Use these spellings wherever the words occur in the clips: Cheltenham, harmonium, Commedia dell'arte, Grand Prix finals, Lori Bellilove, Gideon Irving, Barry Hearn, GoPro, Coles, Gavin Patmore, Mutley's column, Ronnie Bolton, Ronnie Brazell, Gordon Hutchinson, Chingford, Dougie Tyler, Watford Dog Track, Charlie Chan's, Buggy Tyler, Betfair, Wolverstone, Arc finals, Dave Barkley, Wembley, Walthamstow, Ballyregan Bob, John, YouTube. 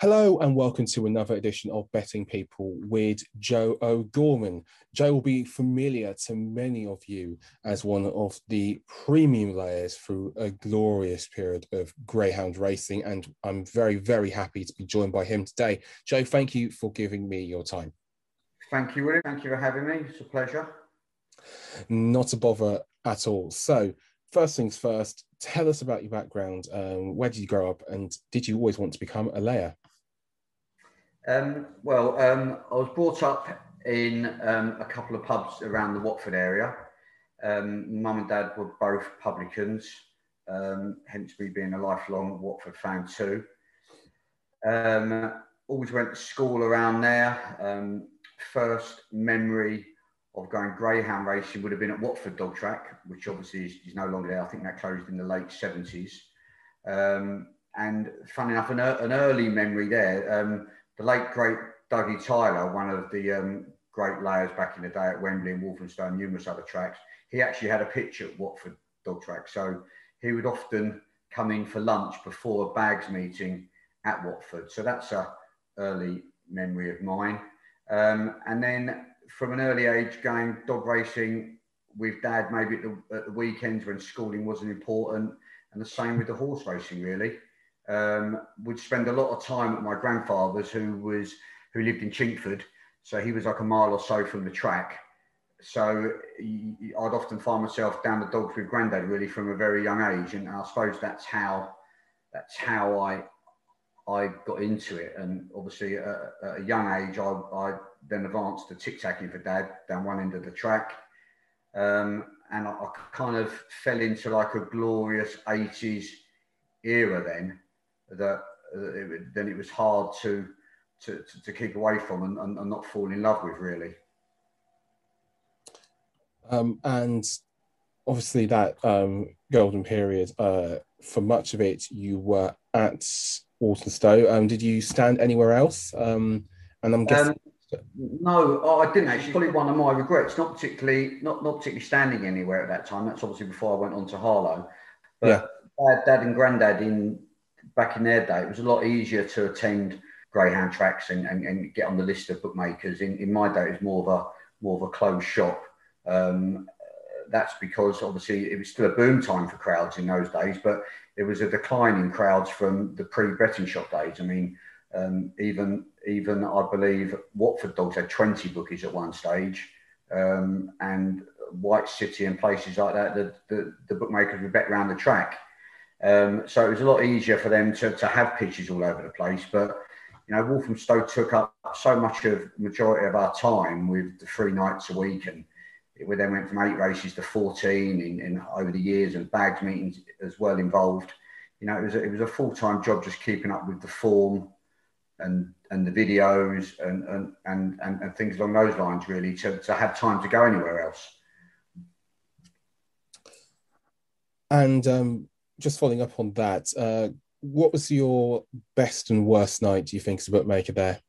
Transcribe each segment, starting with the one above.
Hello and welcome to another edition of Betting People with Joe O'Gorman. Joe will be familiar to many of you as one of the premium layers through a glorious period of greyhound racing, and I'm very, very happy to be joined by him today. Joe, thank you for giving me your time. Thank you, William. Thank you for having me. It's a pleasure. Not a bother at all. So, first things first, tell us about your background. Where did you grow up and did you always want to become a layer? I was brought up in a couple of pubs around the Watford area. Mum and Dad were both publicans, hence me being a lifelong Watford fan too. Always went to school around there. First memory of going greyhound racing would have been at Watford Dog Track, which obviously is no longer there. I think that closed in the late 70s. And funny enough, an early memory there, the late great Dougie Tyler, one of the great layers back in the day at Wembley and Wolverstone, numerous other tracks, he actually had a pitch at Watford Dog Track. So he would often come in for lunch before a bags meeting at Watford. So that's a early memory of mine. And then from an early age, going dog racing with Dad, maybe at the weekends when schooling wasn't important, and the same with the horse racing, really. Would spend a lot of time at my grandfather's, who lived in Chingford, so he was like a mile or so from the track. So I'd often find myself down the dogs with Granddad, really, from a very young age, and I suppose that's how I got into it. And obviously at a young age, I then advanced to tic-tacking for Dad down one end of the track. And I kind of fell into like a glorious 80s era then, that it was hard to keep away from and not fall in love with, really. And obviously that golden period, for much of it, you were at Walthamstow. Did you stand anywhere else? And I'm guessing no, I didn't actually. Probably one of my regrets, not particularly standing anywhere at that time. That's obviously before I went on to Harlow. But yeah, Dad and Granddad back in their day, it was a lot easier to attend greyhound tracks and get on the list of bookmakers. In my day, it was more of a closed shop. That's because obviously it was still a boom time for crowds in those days, but there was a decline in crowds from the pre-betting shop days. I mean, even I believe Watford Dogs had 20 bookies at one stage, and White City and places like that, the bookmakers would bet round the track. So it was a lot easier for them to have pitches all over the place. But, you know, Walthamstow took up so much of majority of our time with the 3 nights a week, and we then went from 8 races to 14 in over the years, and bags meetings as well involved. You know, it was a full-time job just keeping up with the form and the videos and things along those lines, really, to have time to go anywhere else. And just following up on that, what was your best and worst night, do you think, as a bookmaker there?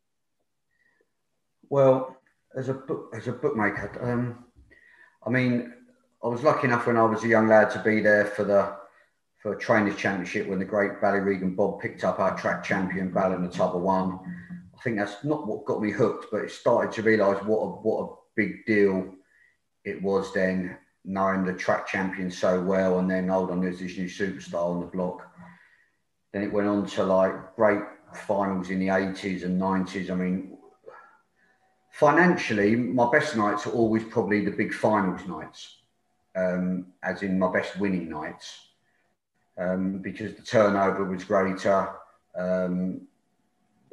Well, as a bookmaker, I mean, I was lucky enough when I was a young lad to be there for a trainers' championship when the great Ballyregan Bob picked up our track champion, Ballet in the Tub. I think that's not what got me hooked, but it started to realise what a big deal it was then, knowing the track champion so well, and then, hold on, there's this new superstar on the block. Then it went on to like great finals in the 80s and 90s. I mean, financially, my best nights are always probably the big finals nights, as in my best winning nights, because the turnover was greater.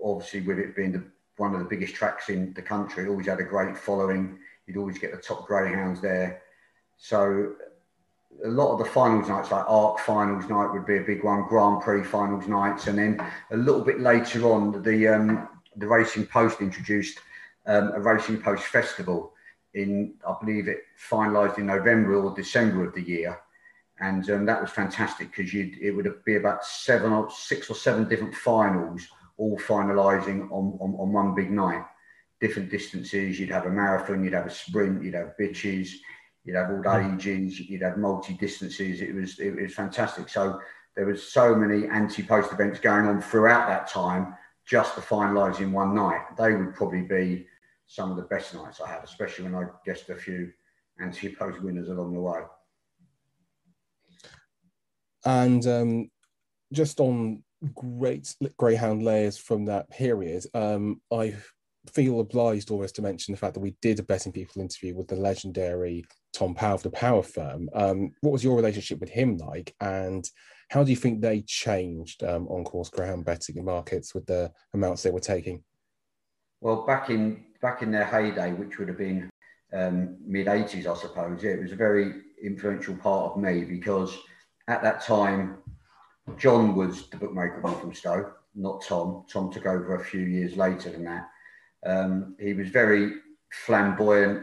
Obviously, with it being one of the biggest tracks in the country, it always had a great following. You'd always get the top greyhounds there. So a lot of the finals nights, like Arc finals night would be a big one, Grand Prix finals nights. And then a little bit later on, the Racing Post introduced a Racing Post festival in, I believe it finalised in November or December of the year. And that was fantastic because it would be about 6 or 7 different finals all finalising on one big night. Different distances, you'd have a marathon, you'd have a sprint, you'd have bitches, you'd have all ages, you'd have multi-distances. It was fantastic. So there was so many anti-post events going on throughout that time just the fine loads in one night, they would probably be some of the best nights I had, especially when I guessed a few anti-post winners along the way. And just on great greyhound layers from that period, I feel obliged almost to mention the fact that we did a Betting People interview with the legendary Tom Powell of the Power Firm. What was your relationship with him like, and how do you think they changed on-course greyhound betting markets with the amounts they were taking? Well, back in their heyday, which would have been mid-80s, I suppose, it was a very influential part of me, because at that time, John was the bookmaker from Stowe, not Tom. Tom took over a few years later than that. He was very flamboyant,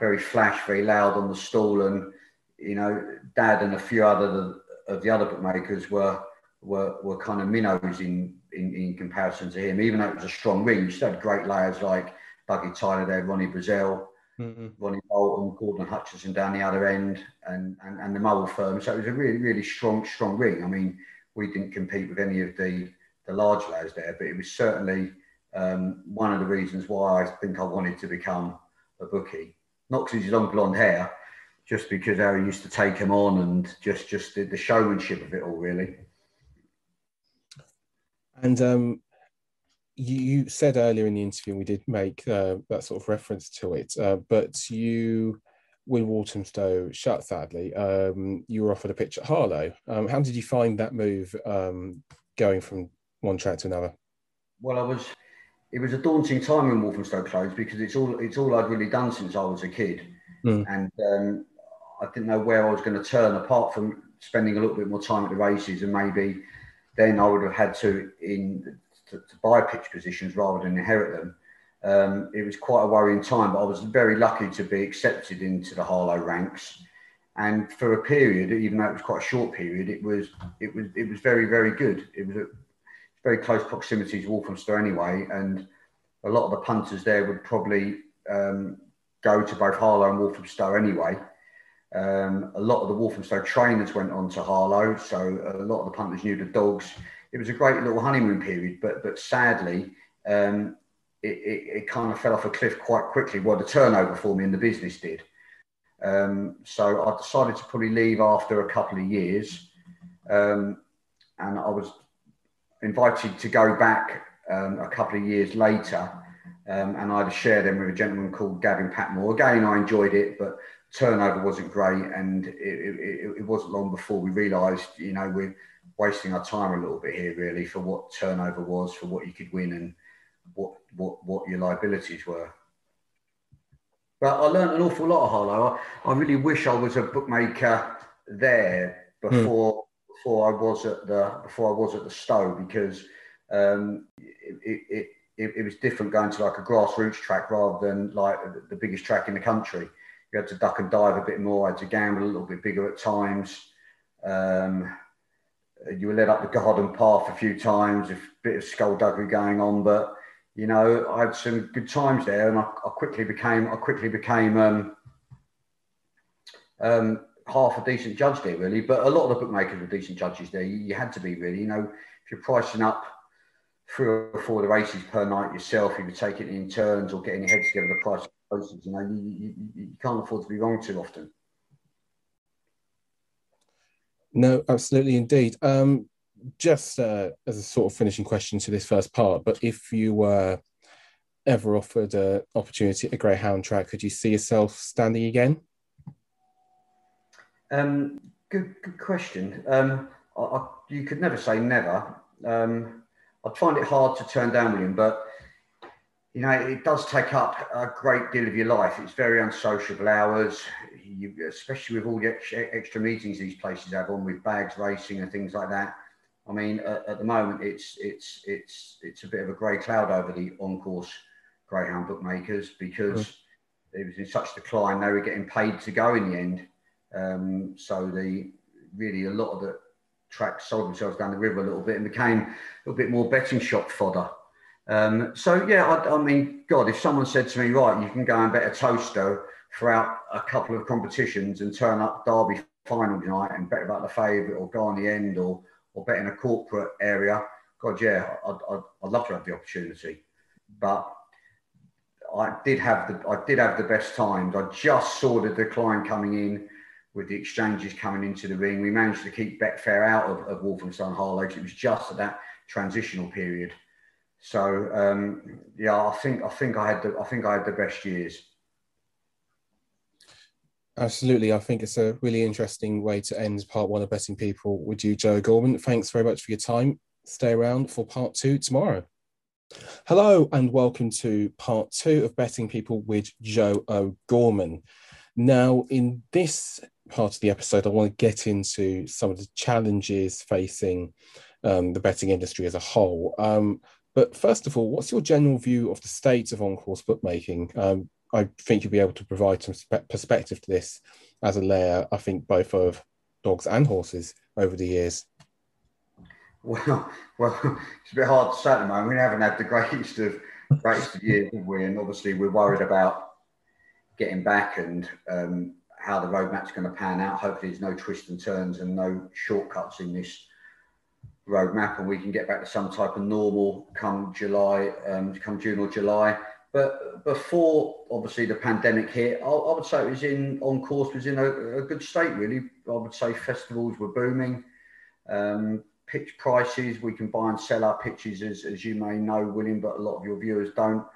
very flash, very loud on the stall, and you know, Dad and a few other of the other bookmakers were kind of minnows in comparison to him. Even though it was a strong ring, you still had great layers like Buggy Tyler there, Ronnie Brazell, Ronnie Bolton, Gordon Hutchinson down the other end, and the Mowell firm. So it was a really, really strong ring. I mean, we didn't compete with any of the large layers there, but it was certainly one of the reasons why I think I wanted to become a bookie. Not because he's long blonde hair, just because how he used to take him on, and just the showmanship of it all, really. And you said earlier in the interview, we did make that sort of reference to it, but you, when Walthamstow shut, sadly, you were offered a pitch at Harlow. How did you find that move, going from one track to another? Well, it was a daunting time when Walthamstow closed, because it's all I'd really done since I was a kid. And I didn't know where I was going to turn, apart from spending a little bit more time at the races, and maybe then I would have had to buy pitch positions rather than inherit them. It was quite a worrying time, but I was very lucky to be accepted into the Harlow ranks. And for a period, even though it was quite a short period, it was very, very good. It was a very close proximity to Walthamstow anyway, and a lot of the punters there would probably go to both Harlow and Walthamstow anyway. A lot of the Walthamstow trainers went on to Harlow, so a lot of the punters knew the dogs. It was a great little honeymoon period, but sadly, it kind of fell off a cliff quite quickly. Well, the turnover for me in the business did. So I decided to probably leave after a couple of years, and I was invited to go back a couple of years later. And I had a share then with a gentleman called Gavin Patmore. Again, I enjoyed it, but turnover wasn't great, and it wasn't long before we realised, you know, we're wasting our time a little bit here, really, for what turnover was, for what you could win, and what your liabilities were. But I learned an awful lot of Harlow. I really wish I was a bookmaker there before I was at the Stowe, because it was different going to like a grassroots track rather than like the biggest track in the country. You had to duck and dive a bit more. I had to gamble a little bit bigger at times. You were led up the garden path a few times, a bit of skullduggery going on, but you know, I had some good times there, and I quickly became half a decent judge there, really. But a lot of the bookmakers were decent judges there. You had to be, really, you know, if you're pricing up 3 or 4 of the races per night yourself, you were taking it in turns or getting your heads together the price of the races. You know, you can't afford to be wrong too often. No, absolutely, indeed. Just as a sort of finishing question to this first part, but if you were ever offered an opportunity at a greyhound track, could you see yourself standing again? Good question. You could never say never. I'd find it hard to turn down, William, but you know, it does take up a great deal of your life. It's very unsociable hours, especially with all the extra meetings these places have on with bags racing and things like that. I mean, at the moment, it's a bit of a grey cloud over the on-course greyhound bookmakers, because it was in such decline. They were getting paid to go in the end, so really a lot of the tracks sold themselves down the river a little bit and became a little bit more betting shop fodder. So yeah, I mean, God, if someone said to me, right, you can go and bet a toaster throughout a couple of competitions and turn up Derby final night and bet about the favourite or go on the end, or bet in a corporate area, God, yeah, I'd love to have the opportunity, but I did have the best times. I just saw the decline coming in with the exchanges coming into the ring. We managed to keep Betfair out of Wolverstone and Harlow. It was just at that transitional period. So yeah, I think I had the best years. Absolutely. I think it's a really interesting way to end part one of Betting People with you, Joe O'Gorman. Thanks very much for your time. Stay around for part two tomorrow. Hello and welcome to part two of Betting People with Joe O'Gorman. Now, in this part of the episode, I want to get into some of the challenges facing the betting industry as a whole. But first of all, what's your general view of the state of on-course bookmaking? I think you'll be able to provide some perspective to this as a layer, I think, both of dogs and horses over the years. Well, it's a bit hard to say at the moment. We haven't had the greatest of years, have we? And obviously we're worried about getting back and how the roadmap's going to pan out. Hopefully there's no twists and turns and no shortcuts in this roadmap, and we can get back to some type of normal come June or July. But before, obviously, the pandemic hit, I would say it was on course was in a good state, really. I would say festivals were booming. Pitch prices, we can buy and sell our pitches, as you may know, William, but a lot of your viewers don't.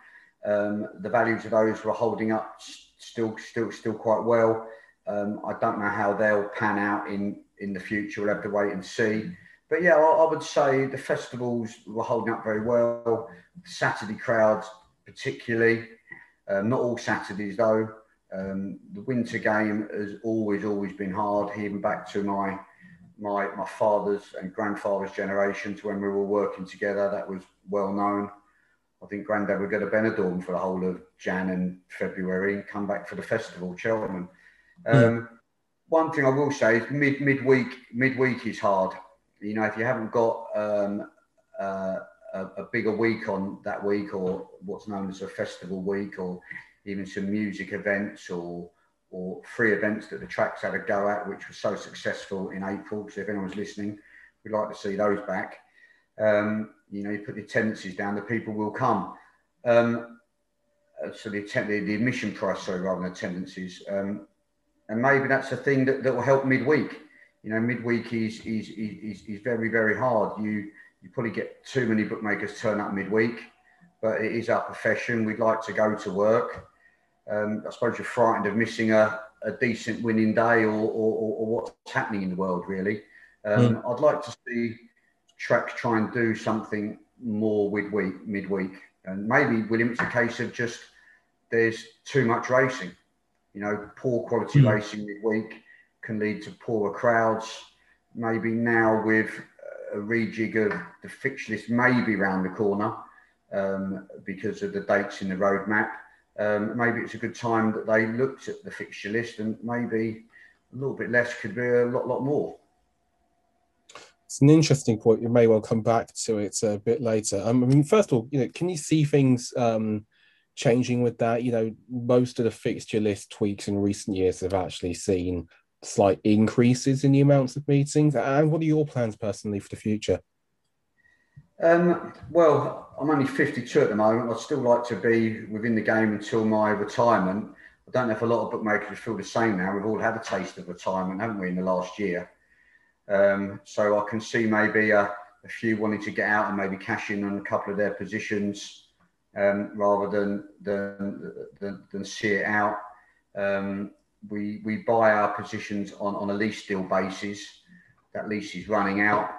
The values of those were holding up still quite well. I don't know how they'll pan out in the future. We'll have to wait and see. But yeah, I would say the festivals were holding up very well. Saturday crowds, particularly, not all Saturdays though. The winter game has always been hard, even back to my father's and grandfather's generations when we were working together. That was well known. I think Grandad would go to Benidorm for the whole of Jan and February and come back for the festival, Cheltenham. One thing I will say is midweek is hard. You know, if you haven't got a bigger week on that week, or what's known as a festival week, or even some music events or free events that the tracks had a go at, which was so successful in April. So if anyone's listening, we'd like to see those back. You know, you put the attendances down, the people will come. So the admission price, sorry, rather than attendances. And maybe that's a thing that will help midweek. You know, midweek is very, very hard. You probably get too many bookmakers turn up midweek, but it is our profession. We'd like to go to work. I suppose you're frightened of missing a decent winning day or what's happening in the world, really. I'd like to see tracks try and do something more midweek. And maybe, William, it's a case of just there's too much racing. You know, poor quality racing midweek can lead to poorer crowds. Maybe now with a rejig of the fixture list may be round the corner because of the dates in the roadmap. Maybe it's a good time that they looked at the fixture list, and maybe a little bit less could be a lot more. It's an interesting point. You may well come back to it a bit later. I mean, first of all, you know, can you see things changing with that? You know, most of the fixture list tweaks in recent years have actually seen slight increases in the amounts of meetings. And what are your plans personally for the future? Well, I'm only 52 at the moment. I'd still like to be within the game until my retirement. I don't know if a lot of bookmakers feel the same now. We've all had a taste of retirement, haven't we, in the last year? So I can see maybe a few wanting to get out and maybe cash in on a couple of their positions rather than see it out. We buy our positions on a lease deal basis. That lease is running out.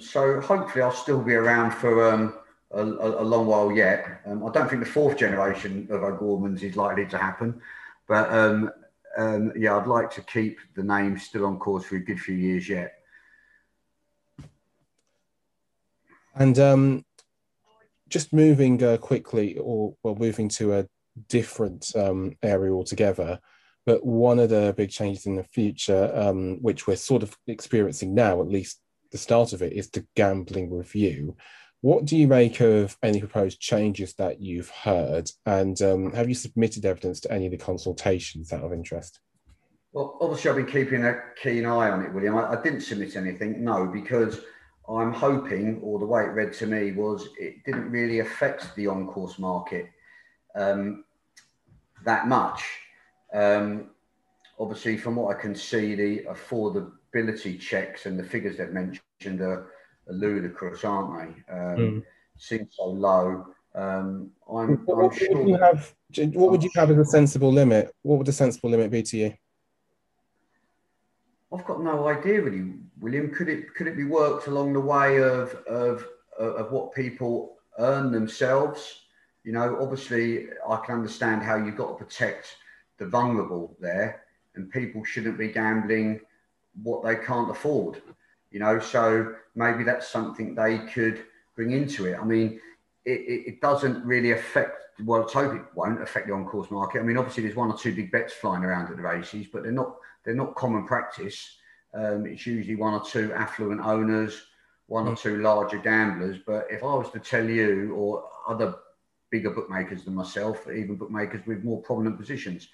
So hopefully I'll still be around for a long while yet. I don't think the fourth generation of O'Gormans is likely to happen. But yeah, I'd like to keep the name still on course for a good few years yet. And just moving quickly, or well, moving to a different area altogether, but one of the big changes in the future, which we're sort of experiencing now, at least the start of it, is the gambling review. What do you make of any proposed changes that you've heard, and have you submitted evidence to any of the consultations out of interest? Well, obviously I've been keeping a keen eye on it, William. I didn't submit anything, no, because I'm hoping, or the way it read to me, was it didn't really affect the on-course market that much. Obviously, from what I can see, the affordability checks and the figures they've mentioned are ludicrous, aren't they? Seem so low. What would you have as a sensible limit? What would a sensible limit be to you? I've got no idea, really, William. Could it be worked along the way of what people earn themselves? You know, obviously, I can understand how you've got to protect the vulnerable there, and people shouldn't be gambling what they can't afford. You know, so maybe that's something they could bring into it. I mean, it doesn't really affect. Well, I hope it won't affect the on-course market. I mean, obviously, there's one or two big bets flying around at the races, but they're not common practice. It's usually one or two affluent owners, one or two larger gamblers. But if I was to tell you, or other bigger bookmakers than myself, even bookmakers with more prominent positions,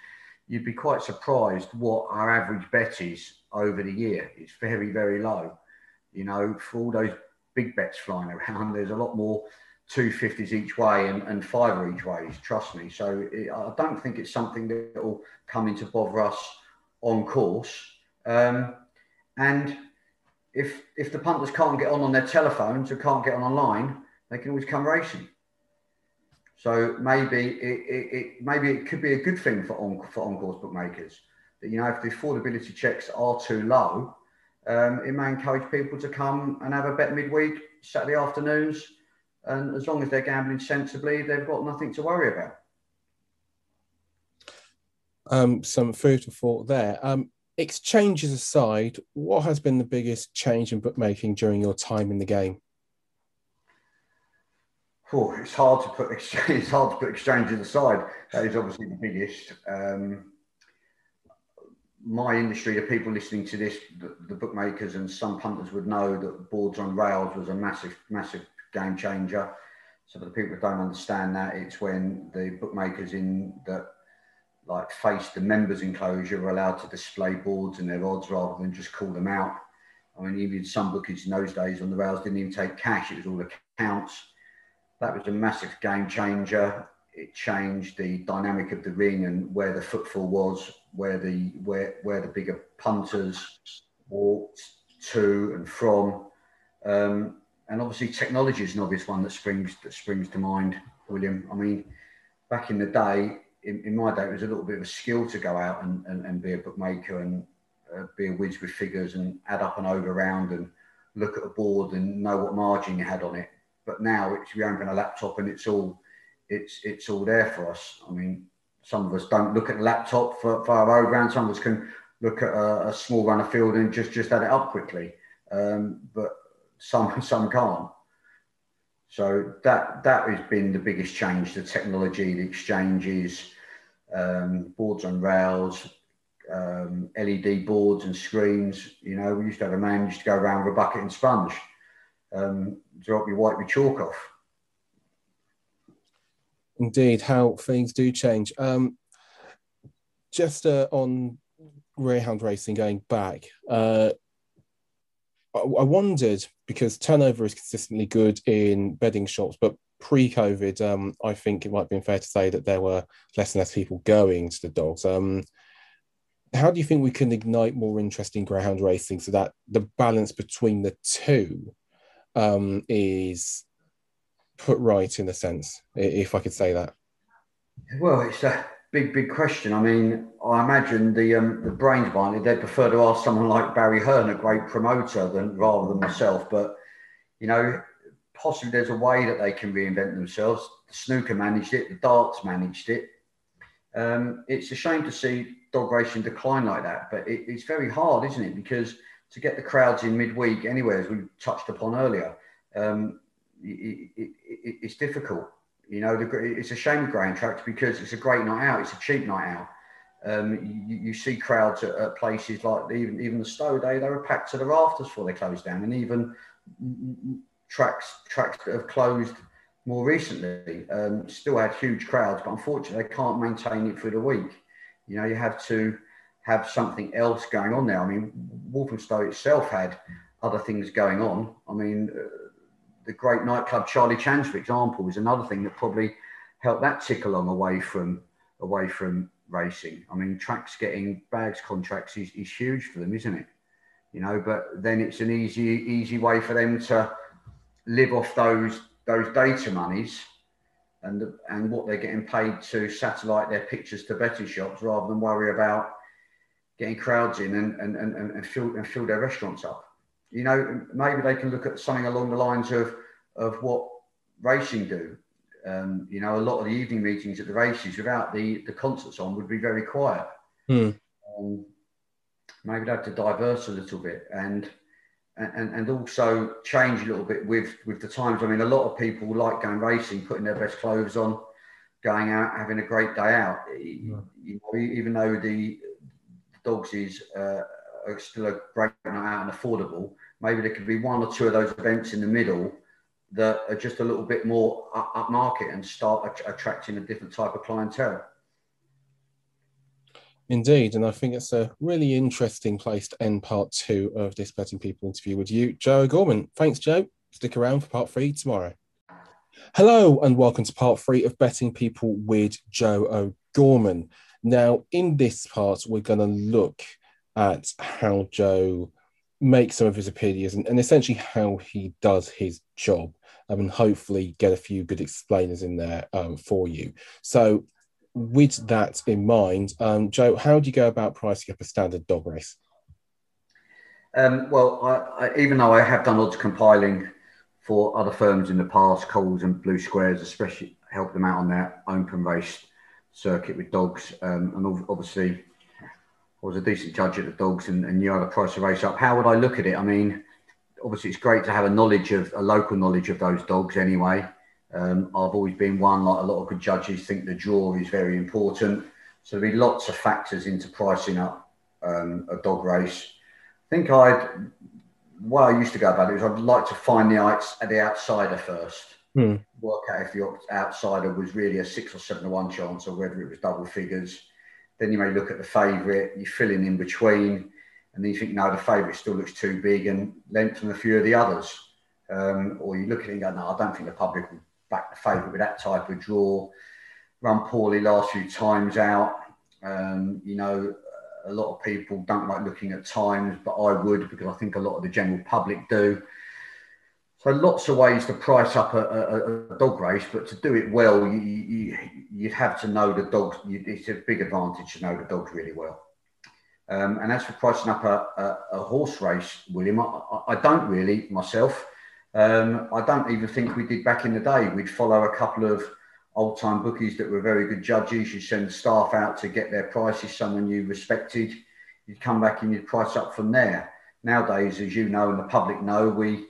you'd be quite surprised what our average bet is over the year. It's very, very low. You know, for all those big bets flying around, there's a lot more 250s each way and fiver each way, trust me. So I don't think it's something that will come in to bother us on course. And if the punters can't get on their telephones or can't get on online, they can always come racing. So maybe it could be a good thing for on-course bookmakers that, you know, if the affordability checks are too low, it may encourage people to come and have a bet midweek, Saturday afternoons, and as long as they're gambling sensibly, they've got nothing to worry about. Some food for thought there. Exchanges aside, what has been the biggest change in bookmaking during your time in the game? Oh, it's hard to put exchanges aside. That is obviously the biggest. My industry, the people listening to this, the bookmakers and some punters would know that boards on rails was a massive, massive game changer. So for the people who don't understand that, it's when the bookmakers in the face the members enclosure are allowed to display boards and their odds rather than just call them out. I mean, even some bookies in those days on the rails didn't even take cash, it was all accounts. That was a massive game changer. It changed the dynamic of the ring and where the footfall was, where the bigger punters walked to and from. And obviously technology is an obvious one that springs to mind, William. I mean, back in the day, in my day, it was a little bit of a skill to go out and be a bookmaker and be a whiz with figures and add up and over round and look at a board and know what margin you had on it. But now we open a laptop and it's all there for us. I mean, some of us don't look at the laptop for our own round. Some of us can look at a small run of field and just add it up quickly. But some can't. So that has been the biggest change, the technology, the exchanges, boards on rails, LED boards and screens. You know, we used to have a man who used to go around with a bucket and sponge to help you wipe your chalk off. Indeed, how things do change. Just on greyhound racing going back, I wondered, because turnover is consistently good in betting shops, but pre-COVID, I think it might have been fair to say that there were less and less people going to the dogs. How do you think we can ignite more interest in greyhound racing so that the balance between the two is put right, in a sense, if I could say that? Well, it's a big question. I mean, I imagine the brains behind it, they'd prefer to ask someone like Barry Hearn, a great promoter, rather than myself. But, you know, possibly there's a way that they can reinvent themselves. The snooker managed it, the darts managed it. It's a shame to see dog racing decline like that, but it's very hard, isn't it? Because to get the crowds in midweek anywhere, as we touched upon earlier, it's difficult. You know, it's a shame with greyhound tracks because it's a great night out. It's a cheap night out. You see crowds at places like even the Stowe day, they were packed to the rafters before they closed down, and even tracks that have closed more recently still had huge crowds, but unfortunately they can't maintain it for the week. You know, you have to have something else going on there. I mean, Walthamstow itself had other things going on. I mean, the great nightclub Charlie Chan's, for example, was another thing that probably helped that tick along away from racing. I mean, tracks getting bags contracts is huge for them, isn't it? You know, but then it's an easy way for them to live off those data monies and what they're getting paid to satellite their pictures to betting shops, rather than worry about getting crowds in and fill their restaurants up. You know, maybe they can look at something along the lines of what racing do. You know, a lot of the evening meetings at the races without the concerts on would be very quiet. Mm. Maybe they have to diverse a little bit and also change a little bit with the times. I mean, a lot of people like going racing, putting their best clothes on, going out, having a great day out. Mm. You know, even though the dogs is still a great night out and affordable, maybe there could be one or two of those events in the middle that are just a little bit more upmarket and start attracting a different type of clientele. Indeed, and I think it's a really interesting place to end part two of this Betting People interview with you, Joe O'Gorman. Thanks, Joe. Stick around for part three tomorrow. Hello, and welcome to part three of Betting People with Joe O'Gorman. Now, in this part, we're going to look at how Joe makes some of his opinions and essentially how he does his job, and hopefully get a few good explainers in there for you. So, with that in mind, Joe, how do you go about pricing up a standard dog race? Well, I, even though I have done odds compiling for other firms in the past, Coles and Blue Squares, especially help them out on their open race circuit with dogs. And obviously, I was a decent judge at the dogs and knew how to price a race up. How would I look at it? I mean, obviously, it's great to have a local knowledge of those dogs anyway. I've always been one, like a lot of good judges, think the draw is very important. So there'll be lots of factors into pricing up a dog race. I think I used to go about it is I'd like to find the outsider first. Mm. Work out if the outsider was really a 6 or 7 to 1 chance or whether it was double figures. Then you may look at the favourite, you fill in between, and then you think, no, the favourite still looks too big and lengthen a few of the others. Or you look at it and go, no, I don't think the public will back the favourite with that type of draw, run poorly last few times out. You know, a lot of people don't like looking at times, but I would, because I think a lot of the general public do. So lots of ways to price up a dog race, but to do it well, you'd have to know the dogs. It's a big advantage to know the dogs really well. And as for pricing up a horse race, William, I don't really myself. I don't even think we did back in the day. We'd follow a couple of old-time bookies that were very good judges. You'd send staff out to get their prices, someone you respected. You'd come back and you'd price up from there. Nowadays, as you know and the public know, we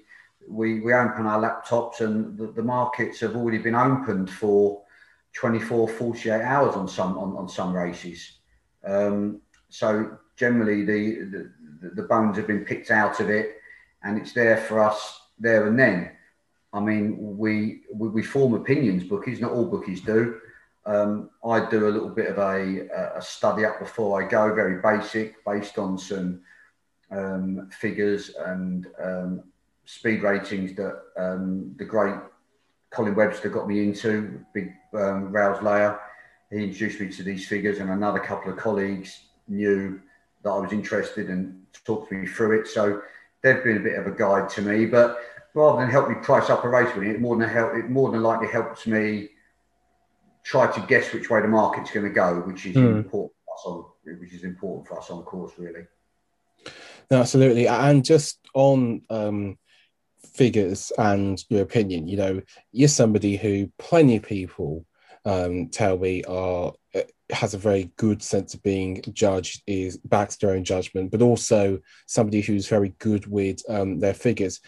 open our laptops and the markets have already been opened for 24, 48 hours on some races. So generally, the bones have been picked out of it and it's there for us there and then. I mean, we form opinions, bookies, not all bookies do. I do a little bit of a study up before I go, very basic, based on some figures and speed ratings that the great Colin Webster got me into, big Rouse Layer. He introduced me to these figures and another couple of colleagues knew that I was interested and talked me through it. So they've been a bit of a guide to me, but rather than help me price up a race winning, it more than likely helps me try to guess which way the market's going to go, which is important for us on course, really. No, absolutely. And just on figures and your opinion, you know, you're somebody who plenty of people tell me has a very good sense of being judged, is backs their own judgment, but also somebody who's very good with their figures.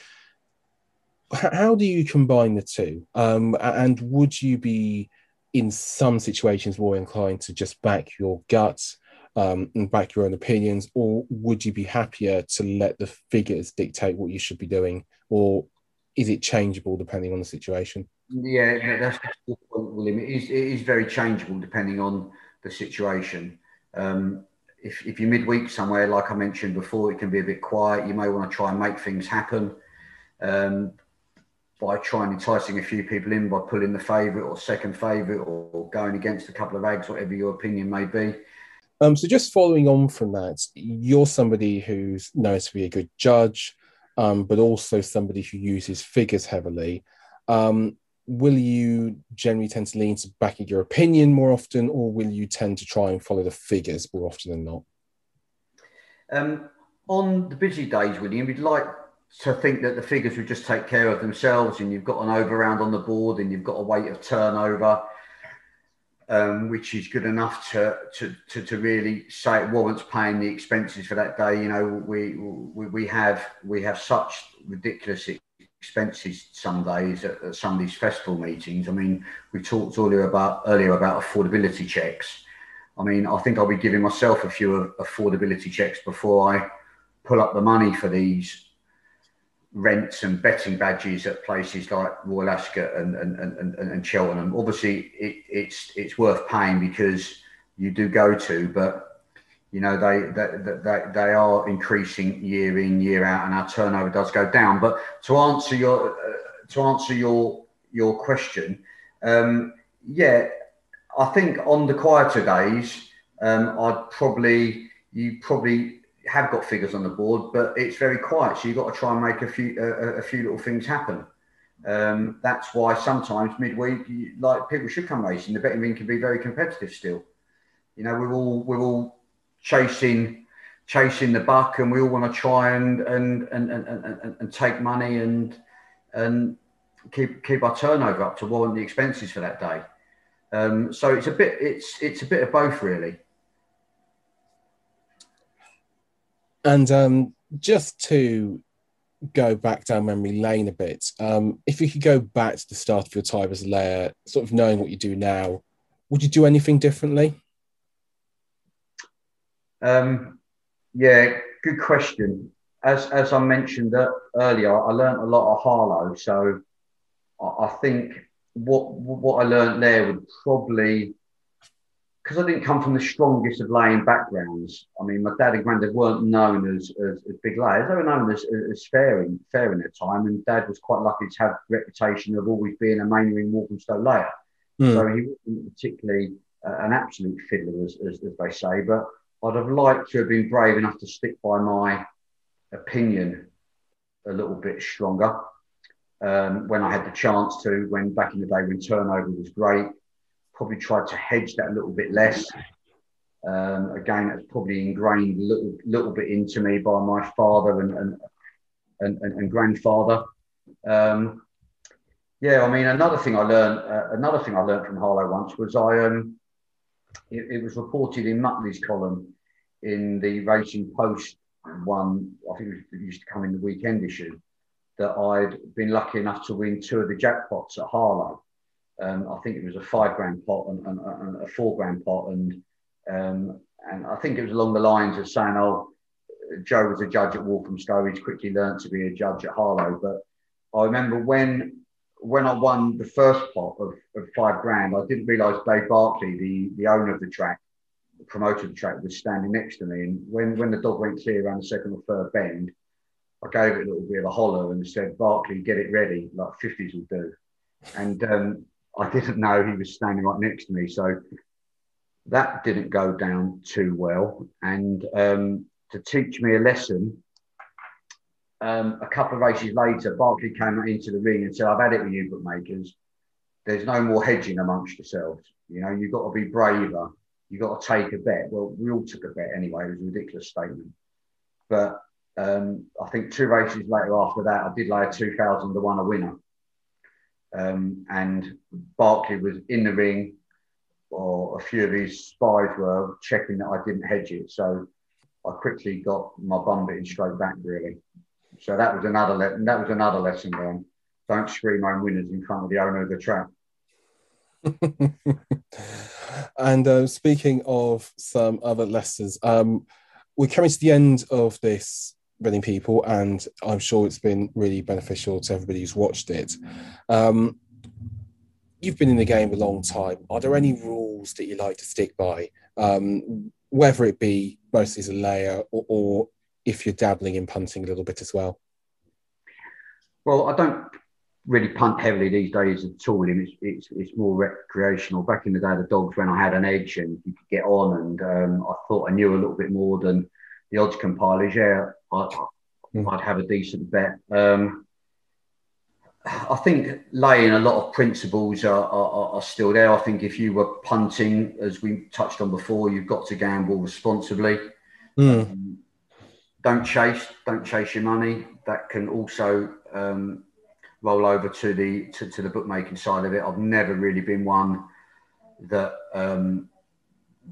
How do you combine the two? And would you be in some situations more inclined to just back your gut and back your own opinions, or would you be happier to let the figures dictate what you should be doing, or is it changeable depending on the situation? Yeah, that's a good point, William. It is very changeable depending on the situation. if you're midweek somewhere, like I mentioned before, it can be a bit quiet. You may want to try and make things happen by trying enticing a few people in by pulling the favourite or second favourite or going against a couple of eggs, whatever your opinion may be. So just following on from that, you're somebody who's known to be a good judge, but also somebody who uses figures heavily. Will you generally tend to lean to backing your opinion more often, or will you tend to try and follow the figures more often than not? On the busy days, William, we'd like to think that the figures would just take care of themselves, and you've got an overround on the board and you've got a weight of turnover, which is good enough to really say it warrants paying the expenses for that day. You know, we have such ridiculous expenses some days at some of these festival meetings. I mean, we talked earlier about affordability checks. I mean, I think I'll be giving myself a few affordability checks before I pull up the money for these rents and betting badges at places like Royal Ascot and Cheltenham. Obviously, it's worth paying because you do go to, but you know they are increasing year in, year out, and our turnover does go down. But to answer your question, yeah, I think on the quieter days, you probably have got figures on the board, but it's very quiet, so you've got to try and make a few little things happen. That's why sometimes midweek, like, people should come racing. The betting ring can be very competitive still. You know, we're all chasing the buck, and we all want to try and take money and keep our turnover up to warrant the expenses for that day. So it's a bit of both, really. And just to go back down memory lane a bit, if you could go back to the start of your time as a layer, sort of knowing what you do now, would you do anything differently? Yeah, good question. As I mentioned earlier, I learned a lot at Harlow, so I think what I learned there would probably, because I didn't come from the strongest of laying backgrounds. I mean, my dad and granddad weren't known as big layers. They were known as fair in their time, and Dad was quite lucky to have the reputation of always being a mainly Walthamstow layer. Mm. So he wasn't particularly an absolute fiddler, as they say, but I'd have liked to have been brave enough to stick by my opinion a little bit stronger when I had the chance to, when back in the day when turnover was great. Probably tried to hedge that a little bit less. Again, that's probably ingrained a little bit into me by my father and grandfather. Yeah, I mean, another thing I learned from Harlow once was it was reported in Mutley's column in the Racing Post one. I think it used to come in the weekend issue, that I'd been lucky enough to win two of the jackpots at Harlow. I think it was a £5,000 pot and a £4,000 pot. And I think it was along the lines of saying, oh, Joe was a judge at Walthamstow. He's quickly learned to be a judge at Harlow. But I remember when I won the first pot of £5,000, I didn't realise Dave Barkley, the owner of the track, the promoter of the track, was standing next to me. And when the dog went clear around the second or third bend, I gave it a little bit of a holler and said, Barkley, get it ready, like 50s will do. And I didn't know he was standing right next to me, so that didn't go down too well. And to teach me a lesson, a couple of races later, Barkley came into the ring and said, I've had it with you bookmakers. There's no more hedging amongst yourselves. You know, you've got to be braver. You've got to take a bet. Well, we all took a bet anyway. It was a ridiculous statement. But I think two races later after that, I did lay a 2,000 to 1 a winner. And Barkley was in the ring, or a few of his spies were checking that I didn't hedge it. So I quickly got my bum bitten straight back, really. So that was another lesson learned. Don't scream on winners in front of the owner of the track. And speaking of some other lessons, we're coming to the end of this, many people, and I'm sure it's been really beneficial to everybody who's watched it. You've been in the game a long time. Are there any rules that you like to stick by? whether it be both as a layer or if you're dabbling in punting a little bit as well? Well, I don't really punt heavily these days at all. It's more recreational. Back in the day, the dogs, when I had an edge and you could get on, and I thought I knew a little bit more than the odds compilers. Yeah, I'd have a decent bet. I think laying a lot of principles are still there. I think if you were punting, as we touched on before, you've got to gamble responsibly. Don't chase your money. That can also roll over to the bookmaking side of it. I've never really been one that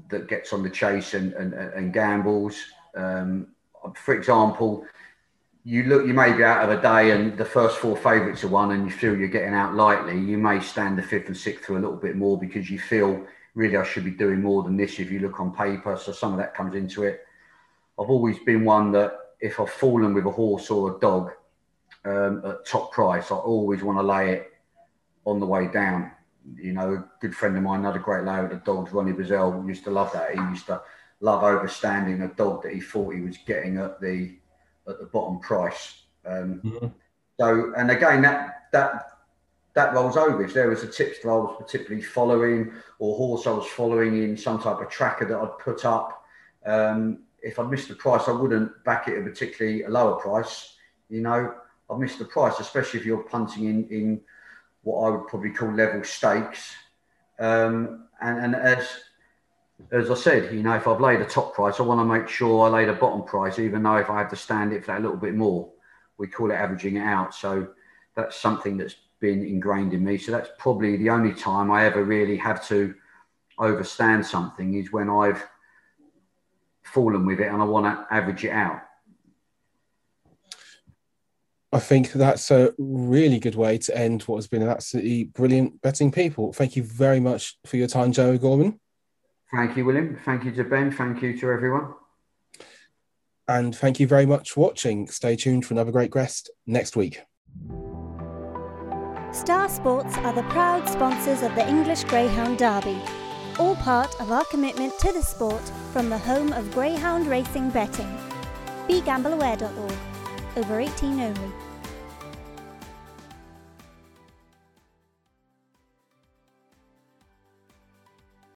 that gets on the chase and gambles. For example, you may be out of a day and the first four favourites are won and you feel you're getting out lightly. You may stand the fifth and sixth for a little bit more because you feel, really, I should be doing more than this if you look on paper. So some of that comes into it. I've always been one that if I've fallen with a horse or a dog at top price, I always want to lay it on the way down. You know, a good friend of mine, another great layer of the dogs, Ronnie Brazell, used to love that. He used to love overstanding a dog that he thought he was getting at the bottom price. So, and again, that rolls over. If there was a tipster I was particularly following or horse I was following in some type of tracker that I'd put up, if I missed the price, I wouldn't back it at particularly a lower price. You know, I've missed the price, especially if you're punting in what I would probably call level stakes. And as I said, you know, if I've laid a top price, I want to make sure I laid a bottom price, even though if I had to stand it for that little bit more. We call it averaging it out. So that's something that's been ingrained in me. So that's probably the only time I ever really have to overstand something is when I've fallen with it and I want to average it out. I think that's a really good way to end what has been an absolutely brilliant Betting People. Thank you very much for your time, Joe O'Gorman. Thank you, William. Thank you to Ben. Thank you to everyone. And thank you very much for watching. Stay tuned for another great guest next week. Star Sports are the proud sponsors of the English Greyhound Derby, all part of our commitment to the sport from the home of greyhound racing betting. BeGambleAware.org. Over 18 only.